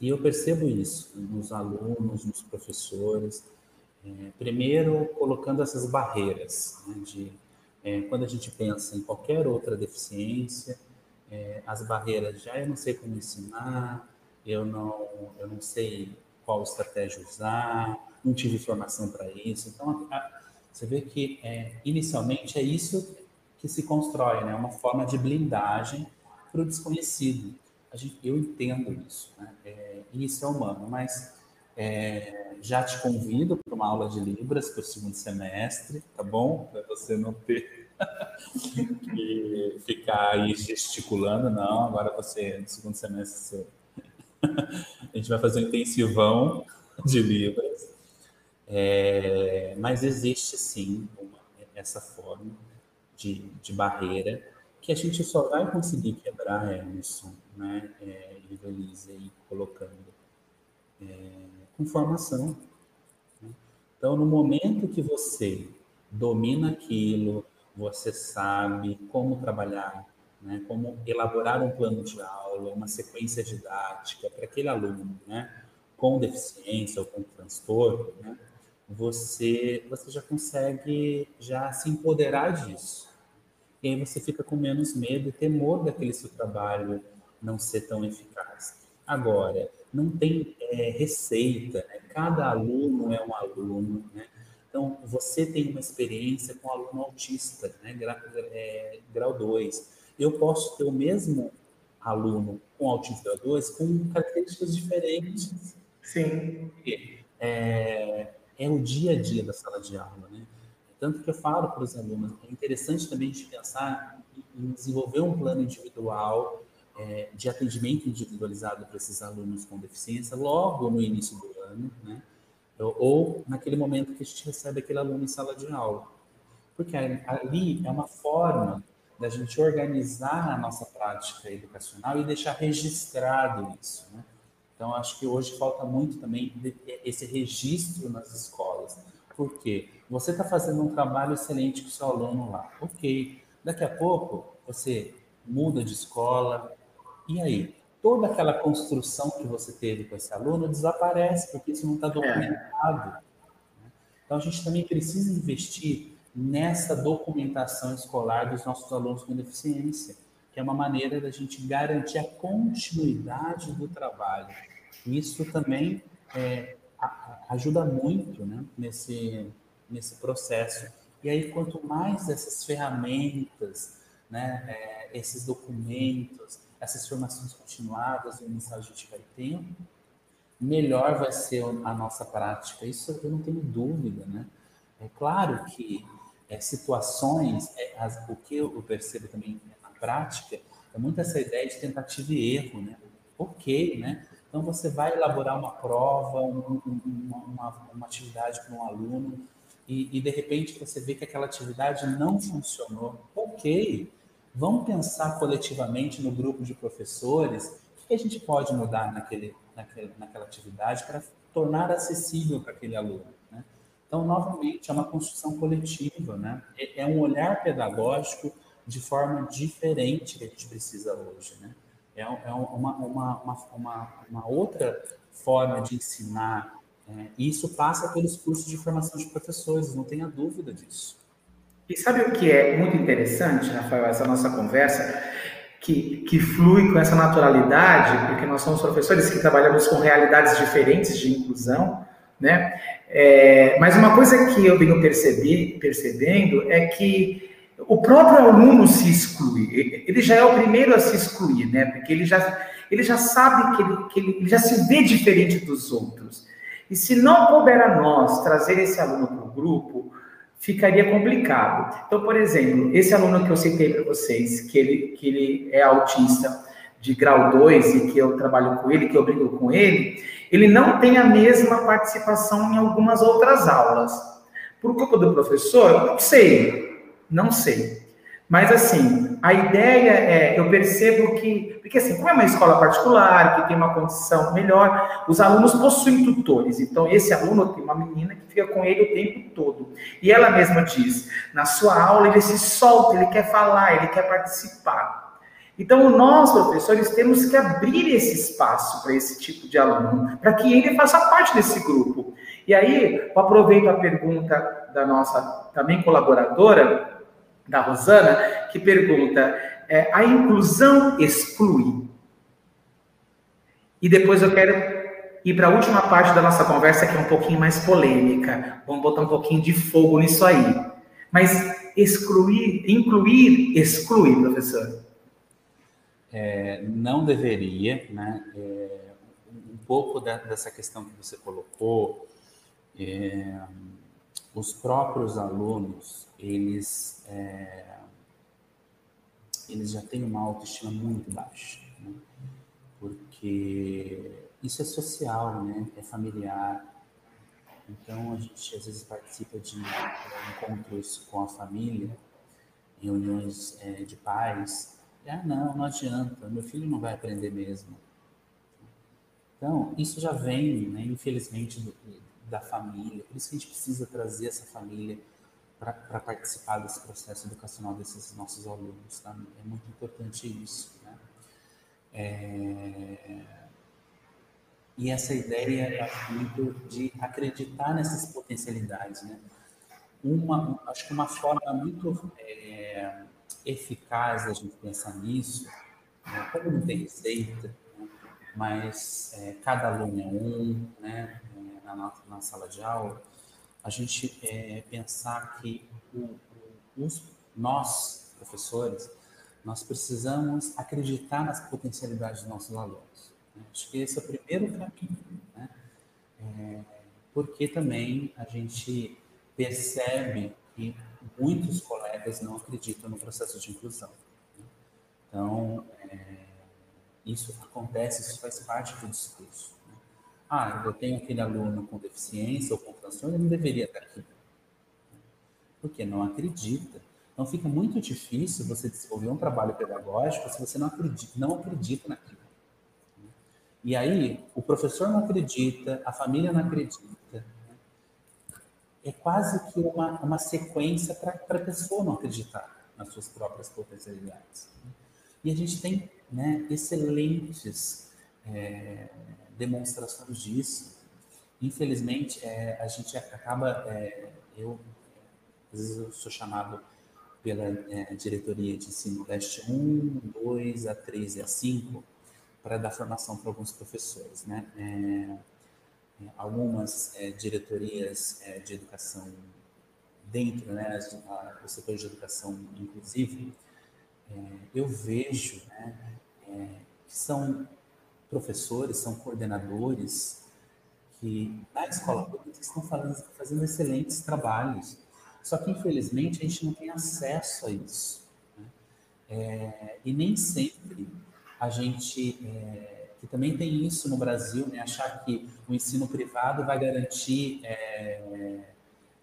E eu percebo isso nos alunos, nos professores, primeiro colocando essas barreiras, né, quando a gente pensa em qualquer outra deficiência, as barreiras já eu não sei como ensinar, eu não sei qual estratégia usar, não tive formação para isso. Então, você vê que inicialmente é isso que se constrói, né, uma forma de blindagem para o desconhecido. Eu entendo isso, né? Isso é humano, mas já te convido para uma aula de Libras para o segundo semestre, tá bom? Para você não ter que ficar aí gesticulando, não. Agora você, no segundo semestre, a gente vai fazer um intensivão de Libras. Mas existe, sim, essa forma de barreira que a gente só vai conseguir quebrar, Emerson, né, e colocando com formação. Então, no momento que você domina aquilo, você sabe como trabalhar, né, como elaborar um plano de aula, uma sequência didática para aquele aluno, né, com deficiência ou com transtorno, né, você já consegue já se empoderar disso. E aí você fica com menos medo e temor daquele seu trabalho não ser tão eficaz. Agora, não tem receita, né? Cada aluno é um aluno, né? Então, você tem uma experiência com aluno autista, né? Grau 2. Eu posso ter o mesmo aluno com autismo grau 2 com características diferentes. Sim. Porque é o dia a dia da sala de aula, né? Tanto que eu falo para os alunos, é interessante também a gente pensar em desenvolver um plano individual de atendimento individualizado para esses alunos com deficiência logo no início do ano, né? Ou naquele momento que a gente recebe aquele aluno em sala de aula. Porque ali é uma forma da gente organizar a nossa prática educacional e deixar registrado isso, né? Então, acho que hoje falta muito também esse registro nas escolas, né? Por quê? Você está fazendo um trabalho excelente com o seu aluno lá. Ok. Daqui a pouco, você muda de escola. E aí? Toda aquela construção que você teve com esse aluno desaparece, porque isso não está documentado. Então, a gente também precisa investir nessa documentação escolar dos nossos alunos com deficiência, que é uma maneira da gente garantir a continuidade do trabalho. Isso também ajuda muito, né, nesse processo. E aí, quanto mais essas ferramentas, né, esses documentos, essas formações continuadas, o mensal a gente vai tendo, melhor vai ser a nossa prática. Isso eu não tenho dúvida, né? É claro que situações, o que eu percebo também na prática, é muito essa ideia de tentativa e erro, né? Ok, né? Então, você vai elaborar uma prova, uma atividade para um aluno, e de repente você vê que aquela atividade não funcionou. Ok, vamos pensar coletivamente no grupo de professores o que a gente pode mudar naquela atividade para tornar acessível para aquele aluno, né? Então, novamente, é uma construção coletiva, né? É um olhar pedagógico de forma diferente que a gente precisa hoje, né? É uma outra forma de ensinar, né? E isso passa pelos cursos de formação de professores, não tenha dúvida disso. E sabe o que é muito interessante, Rafael, essa nossa conversa, que flui com essa naturalidade, porque nós somos professores que trabalhamos com realidades diferentes de inclusão, né? Mas uma coisa que eu venho percebendo é que o próprio aluno se exclui, ele já é o primeiro a se excluir, né? Porque ele já sabe que ele já se vê diferente dos outros. E se não couber a nós trazer esse aluno para o grupo, ficaria complicado. Então, por exemplo, esse aluno que eu citei para vocês, que ele é autista de grau 2 e que eu trabalho com ele, que eu brigo com ele, ele não tem a mesma participação em algumas outras aulas. Por culpa do professor, eu não sei. Mas, assim, a ideia é, eu percebo que... Porque, assim, como é uma escola particular, que tem uma condição melhor, os alunos possuem tutores. Então, esse aluno tem uma menina que fica com ele o tempo todo. E ela mesma diz, na sua aula, ele se solta, ele quer falar, ele quer participar. Então, nós, professores, temos que abrir esse espaço para esse tipo de aluno, para que ele faça parte desse grupo. E aí, eu aproveito a pergunta da nossa também colaboradora, da Rosana, que pergunta, a inclusão exclui? E depois eu quero ir para a última parte da nossa conversa, que é um pouquinho mais polêmica. Vamos botar um pouquinho de fogo nisso aí. Mas incluir, exclui, professor? Não deveria, né? Um pouco dessa questão que você colocou, os próprios alunos, eles já têm uma autoestima muito baixa, né? Porque isso é social, né? É familiar. Então, a gente às vezes participa de encontros com a família, reuniões de pais. Não adianta, meu filho não vai aprender mesmo. Então, isso já vem, né, infelizmente, da família. Por isso que a gente precisa trazer essa família para participar desse processo educacional desses nossos alunos, tá? É muito importante isso, né? E essa ideia é muito de acreditar nessas potencialidades, né? Acho que uma forma muito eficaz da gente pensar nisso, né? Como não tem receita, né? Mas cada aluno é um, né? Na sala de aula, a gente pensar que nós, professores, nós precisamos acreditar nas potencialidades dos nossos alunos, né? Acho que esse é o primeiro caminho, né? Porque também a gente percebe que muitos colegas não acreditam no processo de inclusão, né? Então, isso acontece, isso faz parte do discurso, né? Eu tenho aquele aluno com deficiência ou com transtorno, ele não deveria estar aqui, porque não acredita. Então, fica muito difícil você desenvolver um trabalho pedagógico se você não acredita naquilo. E aí, o professor não acredita, a família não acredita. É quase que uma sequência para a pessoa não acreditar nas suas próprias potencialidades. E a gente tem, né, excelentes demonstrações disso. Infelizmente, a gente acaba... às vezes eu sou chamado pela diretoria de ensino leste 1, 2, a 3 e a 5 para dar formação para alguns professores, né? Algumas diretorias de educação dentro, né, do setor de educação inclusiva, eu vejo, né, que são professores, são coordenadores que na escola pública estão fazendo excelentes trabalhos, só que infelizmente a gente não tem acesso a isso, né? E nem sempre a gente... que também tem isso no Brasil, né? Achar que o ensino privado vai garantir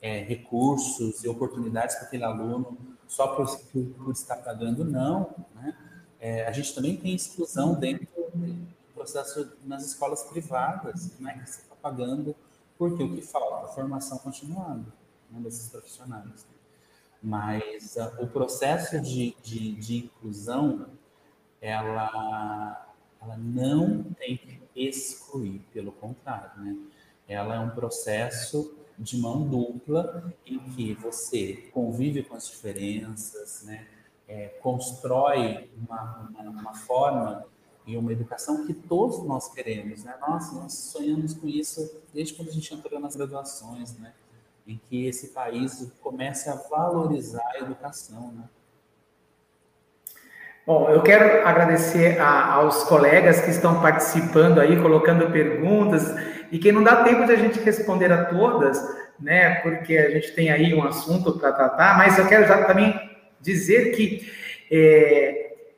recursos e oportunidades para aquele aluno só por estar pagando, não, né? A gente também tem exclusão dentro do processo nas escolas privadas, né? Que você está pagando, porque o que falta? A formação continuada, né, desses profissionais. Mas o processo de inclusão, ela não tem que excluir, pelo contrário, né? Ela é um processo de mão dupla em que você convive com as diferenças, né? Constrói uma forma e uma educação que todos nós queremos, né? Nós sonhamos com isso desde quando a gente entrou nas graduações, né? Em que esse país comece a valorizar a educação, né? Bom, eu quero agradecer aos colegas que estão participando aí, colocando perguntas, e que não dá tempo de a gente responder a todas, né, porque a gente tem aí um assunto para tratar, mas eu quero já também dizer que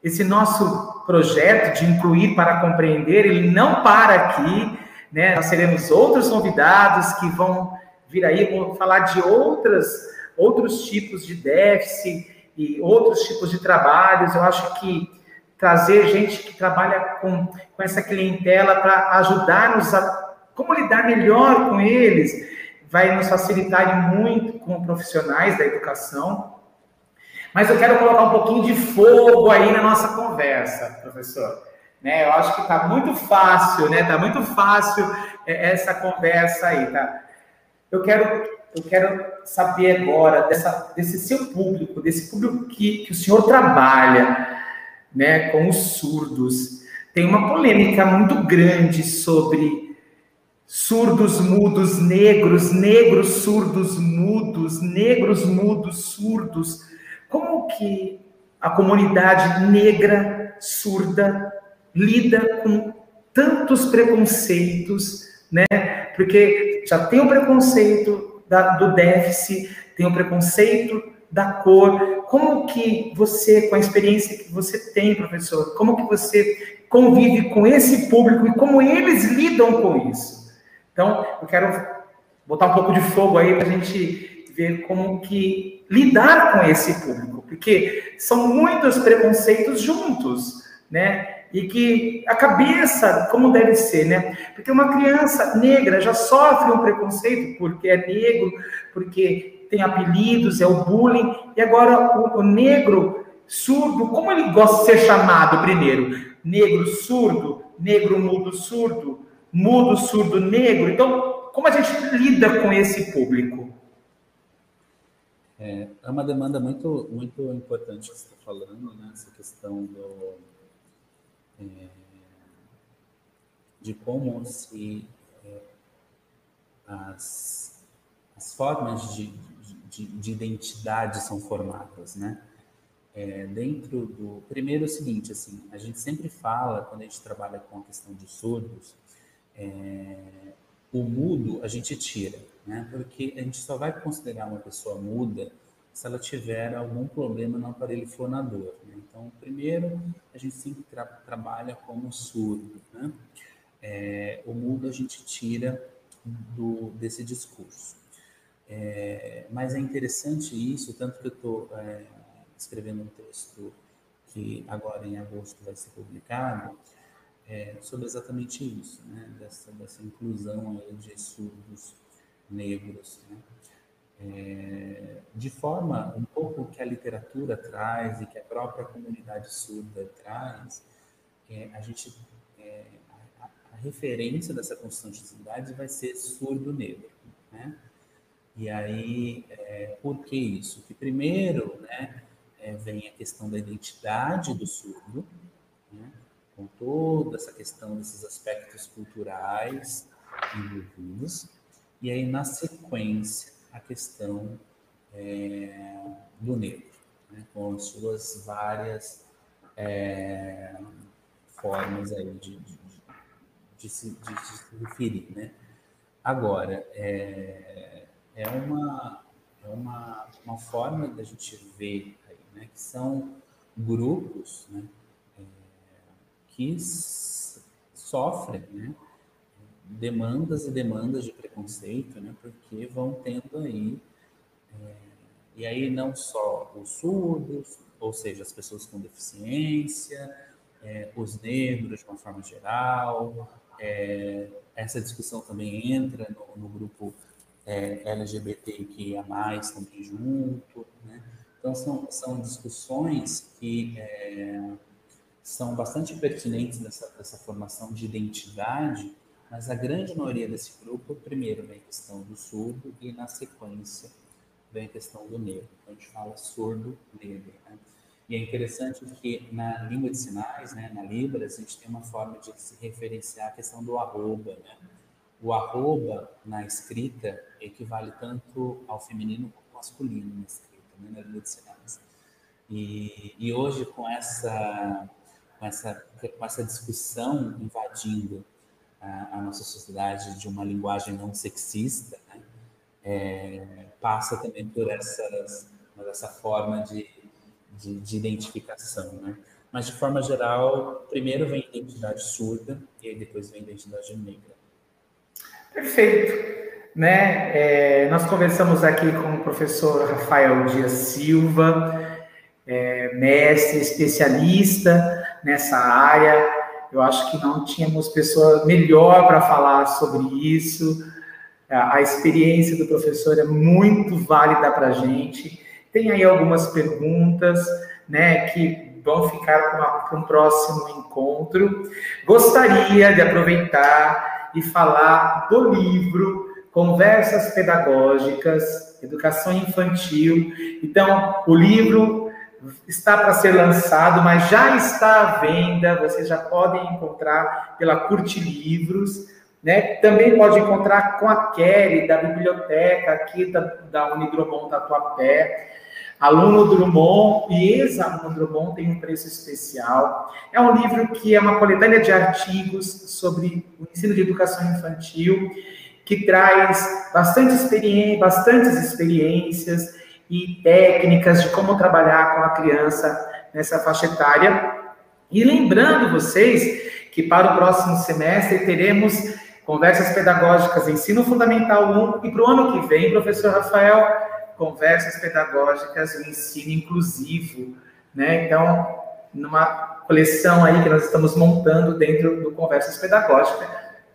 esse nosso projeto de incluir para compreender, ele não para aqui, né, nós teremos outros convidados que vão vir aí, vão falar de outros tipos de déficit, e outros tipos de trabalhos. Eu acho que trazer gente que trabalha com essa clientela para ajudar-nos a como lidar melhor com eles, vai nos facilitar muito como profissionais da educação. Mas eu quero colocar um pouquinho de fogo aí na nossa conversa, professor. Né? Eu acho que está muito fácil, né? Está muito fácil essa conversa aí, tá? Eu quero saber agora desse seu público, desse público que o senhor trabalha, né, com os surdos. Tem uma polêmica muito grande sobre surdos mudos negros, negros surdos mudos, negros mudos surdos. Como que a comunidade negra surda lida com tantos preconceitos, né? Porque já tem o preconceito do déficit, tem o preconceito da cor. Como que você, com a experiência que você tem, professor, como que você convive com esse público e como eles lidam com isso? Então, eu quero botar um pouco de fogo aí para a gente ver como que lidar com esse público, porque são muitos preconceitos juntos, né? E que a cabeça, como deve ser, né? Porque uma criança negra já sofre um preconceito porque é negro, porque tem apelidos, é o bullying. E agora o negro surdo, como ele gosta de ser chamado primeiro? Negro mudo, surdo, negro. Então, como a gente lida com esse público? É uma demanda muito, muito importante que você está falando, né? Essa questão de como se as formas de identidade são formadas, né? Dentro do... Primeiro é o seguinte, assim, a gente sempre fala, quando a gente trabalha com a questão de surdos, o mudo a gente tira, né? Porque a gente só vai considerar uma pessoa muda se ela tiver algum problema no aparelho fonador, né? Então, primeiro, a gente sempre trabalha como surdo, né? O mudo a gente tira desse discurso. Mas é interessante isso, tanto que eu estou escrevendo um texto que agora em agosto vai ser publicado, sobre exatamente isso, né? Dessa inclusão aí de surdos negros, né? De forma um pouco que a literatura traz e que a própria comunidade surda traz, a referência dessa construção de identidade vai ser surdo negro, né? E aí, por que isso? Que primeiro, né, vem a questão da identidade do surdo, né, com toda essa questão desses aspectos culturais envolvidos, e aí na sequência a questão do negro, né, com as suas várias formas aí de se referir, né? Agora, uma forma da gente ver aí, né, que são grupos, né, que sofrem, né, demandas e demandas de preconceito, né, porque vão tendo aí, e aí não só os surdos, ou seja, as pessoas com deficiência, os negros de uma forma geral, essa discussão também entra no grupo LGBTQIA+, também junto, né? Então, são discussões que são bastante pertinentes dessa formação de identidade. Mas a grande maioria desse grupo, primeiro vem a questão do surdo e, na sequência, vem a questão do negro. Então, a gente fala surdo-negro, né? E é interessante que na língua de sinais, né, na Libras, a gente tem uma forma de se referenciar a questão do arroba, né? O arroba, na escrita, equivale tanto ao feminino quanto ao masculino na escrita, né, na língua de sinais. E hoje, com essa discussão invadindo a nossa sociedade de uma linguagem não sexista, né, passa também por essa forma de identificação, né? Mas, de forma geral, primeiro vem a identidade surda e depois vem a identidade negra. Perfeito. Né? Nós conversamos aqui com o professor Rafael Dias Silva, mestre, especialista nessa área. Eu acho que não tínhamos pessoa melhor para falar sobre isso. A experiência do professor é muito válida para a gente. Tem aí algumas perguntas, né, que vão ficar para um próximo encontro. Gostaria de aproveitar e falar do livro Conversas Pedagógicas, Educação Infantil. Então, o livro está para ser lançado, mas já está à venda, vocês já podem encontrar pela Curtilivros, né? Também pode encontrar com a Kelly, da biblioteca aqui da Unidrummond da Tatuapé, aluno Drummond e ex-aluno Drummond, tem um preço especial. É um livro que é uma coletânea de artigos sobre o ensino de educação infantil, que traz bastantes experiências e técnicas de como trabalhar com a criança nessa faixa etária. E lembrando vocês que para o próximo semestre teremos Conversas Pedagógicas Ensino Fundamental 1 e para o ano que vem, professor Rafael, Conversas Pedagógicas Ensino Inclusivo, né? Então, numa coleção aí que nós estamos montando dentro do Conversas Pedagógicas,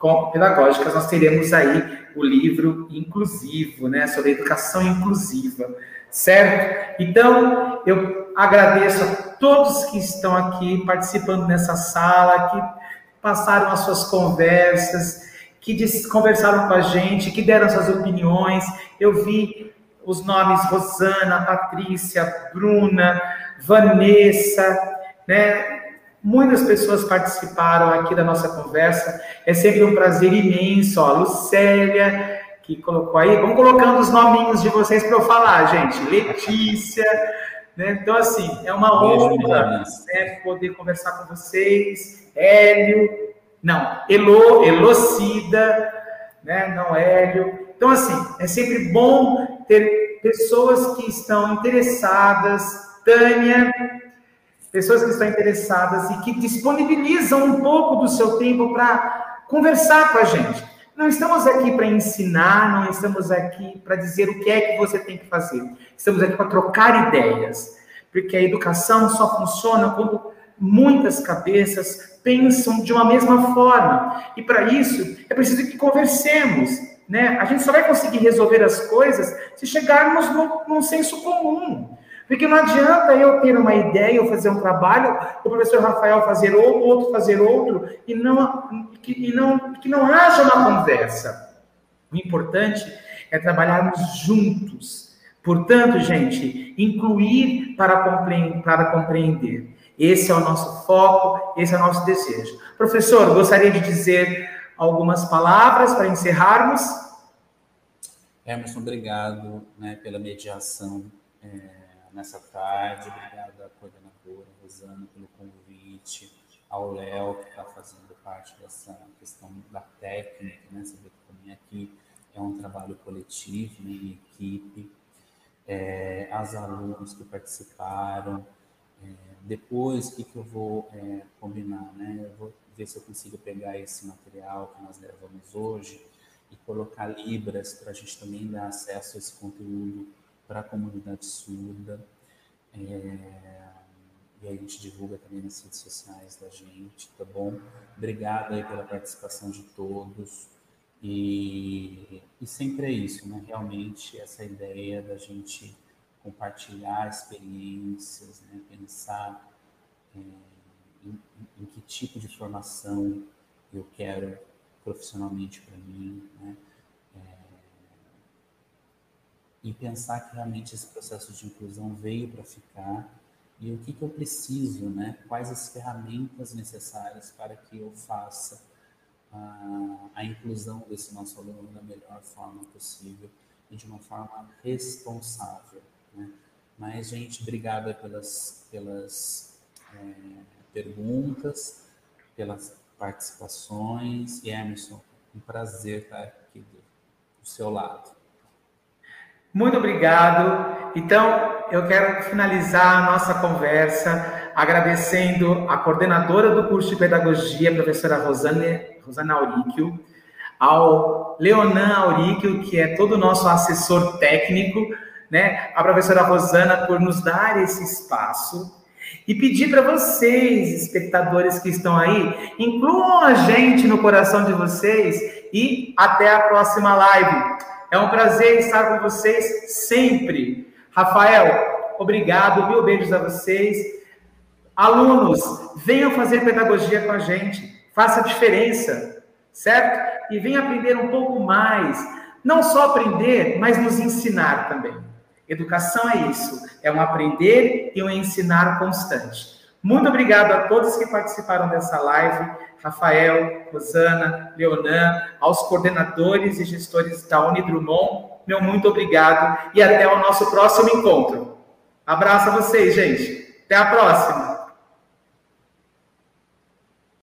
nós teremos aí o livro inclusivo, né, sobre educação inclusiva, certo? Então, eu agradeço a todos que estão aqui participando nessa sala, que passaram as suas conversas, que conversaram com a gente, que deram suas opiniões. Eu vi os nomes Rosana, Patrícia, Bruna, Vanessa, né? Muitas pessoas participaram aqui da nossa conversa. É sempre um prazer imenso. Ó, Lucélia, que colocou aí. Vamos colocando os nominhos de vocês para eu falar, gente. Letícia. Né? Então, assim, é uma honra, né, poder conversar com vocês. Hélio. Não, Elô, Elocida. Né? Não, Hélio. Então, assim, é sempre bom ter pessoas que estão interessadas. Tânia. Pessoas que estão interessadas e que disponibilizam um pouco do seu tempo para conversar com a gente. Não estamos aqui para ensinar, não estamos aqui para dizer o que é que você tem que fazer. Estamos aqui para trocar ideias, porque a educação só funciona quando muitas cabeças pensam de uma mesma forma. E para isso, é preciso que conversemos, né? A gente só vai conseguir resolver as coisas se chegarmos num senso comum. Porque não adianta eu ter uma ideia, eu fazer um trabalho, o professor Rafael fazer outro fazer outro, e não haja uma conversa. O importante é trabalharmos juntos. Portanto, gente, incluir para compreender. Esse é o nosso foco, esse é o nosso desejo. Professor, gostaria de dizer algumas palavras para encerrarmos. Emerson, obrigado, né, pela mediação nessa tarde, obrigado à coordenadora Rosana pelo convite, ao Léo, que está fazendo parte dessa questão da técnica, né? Você vê que também aqui é um trabalho coletivo, né, em equipe, as alunas que participaram. Depois, o que eu vou combinar, né? Eu vou ver se eu consigo pegar esse material que nós gravamos hoje e colocar Libras para a gente também dar acesso a esse conteúdo para a comunidade surda, e aí a gente divulga também nas redes sociais da gente, tá bom? Obrigado aí pela participação de todos, e sempre é isso, né? Realmente essa ideia da gente compartilhar experiências, né? Pensar em que tipo de formação eu quero profissionalmente para mim, né? E pensar que realmente esse processo de inclusão veio para ficar, e o que eu preciso, né? Quais as ferramentas necessárias para que eu faça a inclusão desse nosso aluno da melhor forma possível e de uma forma responsável, né? Mas, gente, obrigada pelas perguntas, pelas participações, e Emerson, um prazer estar aqui do seu lado. Muito obrigado. Então, eu quero finalizar a nossa conversa agradecendo a coordenadora do curso de Pedagogia, a professora Rosana Auricchio, ao Leonan Auricchio, que é todo o nosso assessor técnico, né? A professora Rosana por nos dar esse espaço. E pedir para vocês, espectadores que estão aí, incluam a gente no coração de vocês e até a próxima live. É um prazer estar com vocês sempre. Rafael, obrigado, mil beijos a vocês. Alunos, venham fazer pedagogia com a gente. Faça a diferença, certo? E venham aprender um pouco mais. Não só aprender, mas nos ensinar também. Educação é isso. É um aprender e um ensinar constante. Muito obrigado a todos que participaram dessa live. Rafael, Rosana, Leonan, aos coordenadores e gestores da Unidrummond, meu muito obrigado e até o nosso próximo encontro. Abraço a vocês, gente. Até a próxima.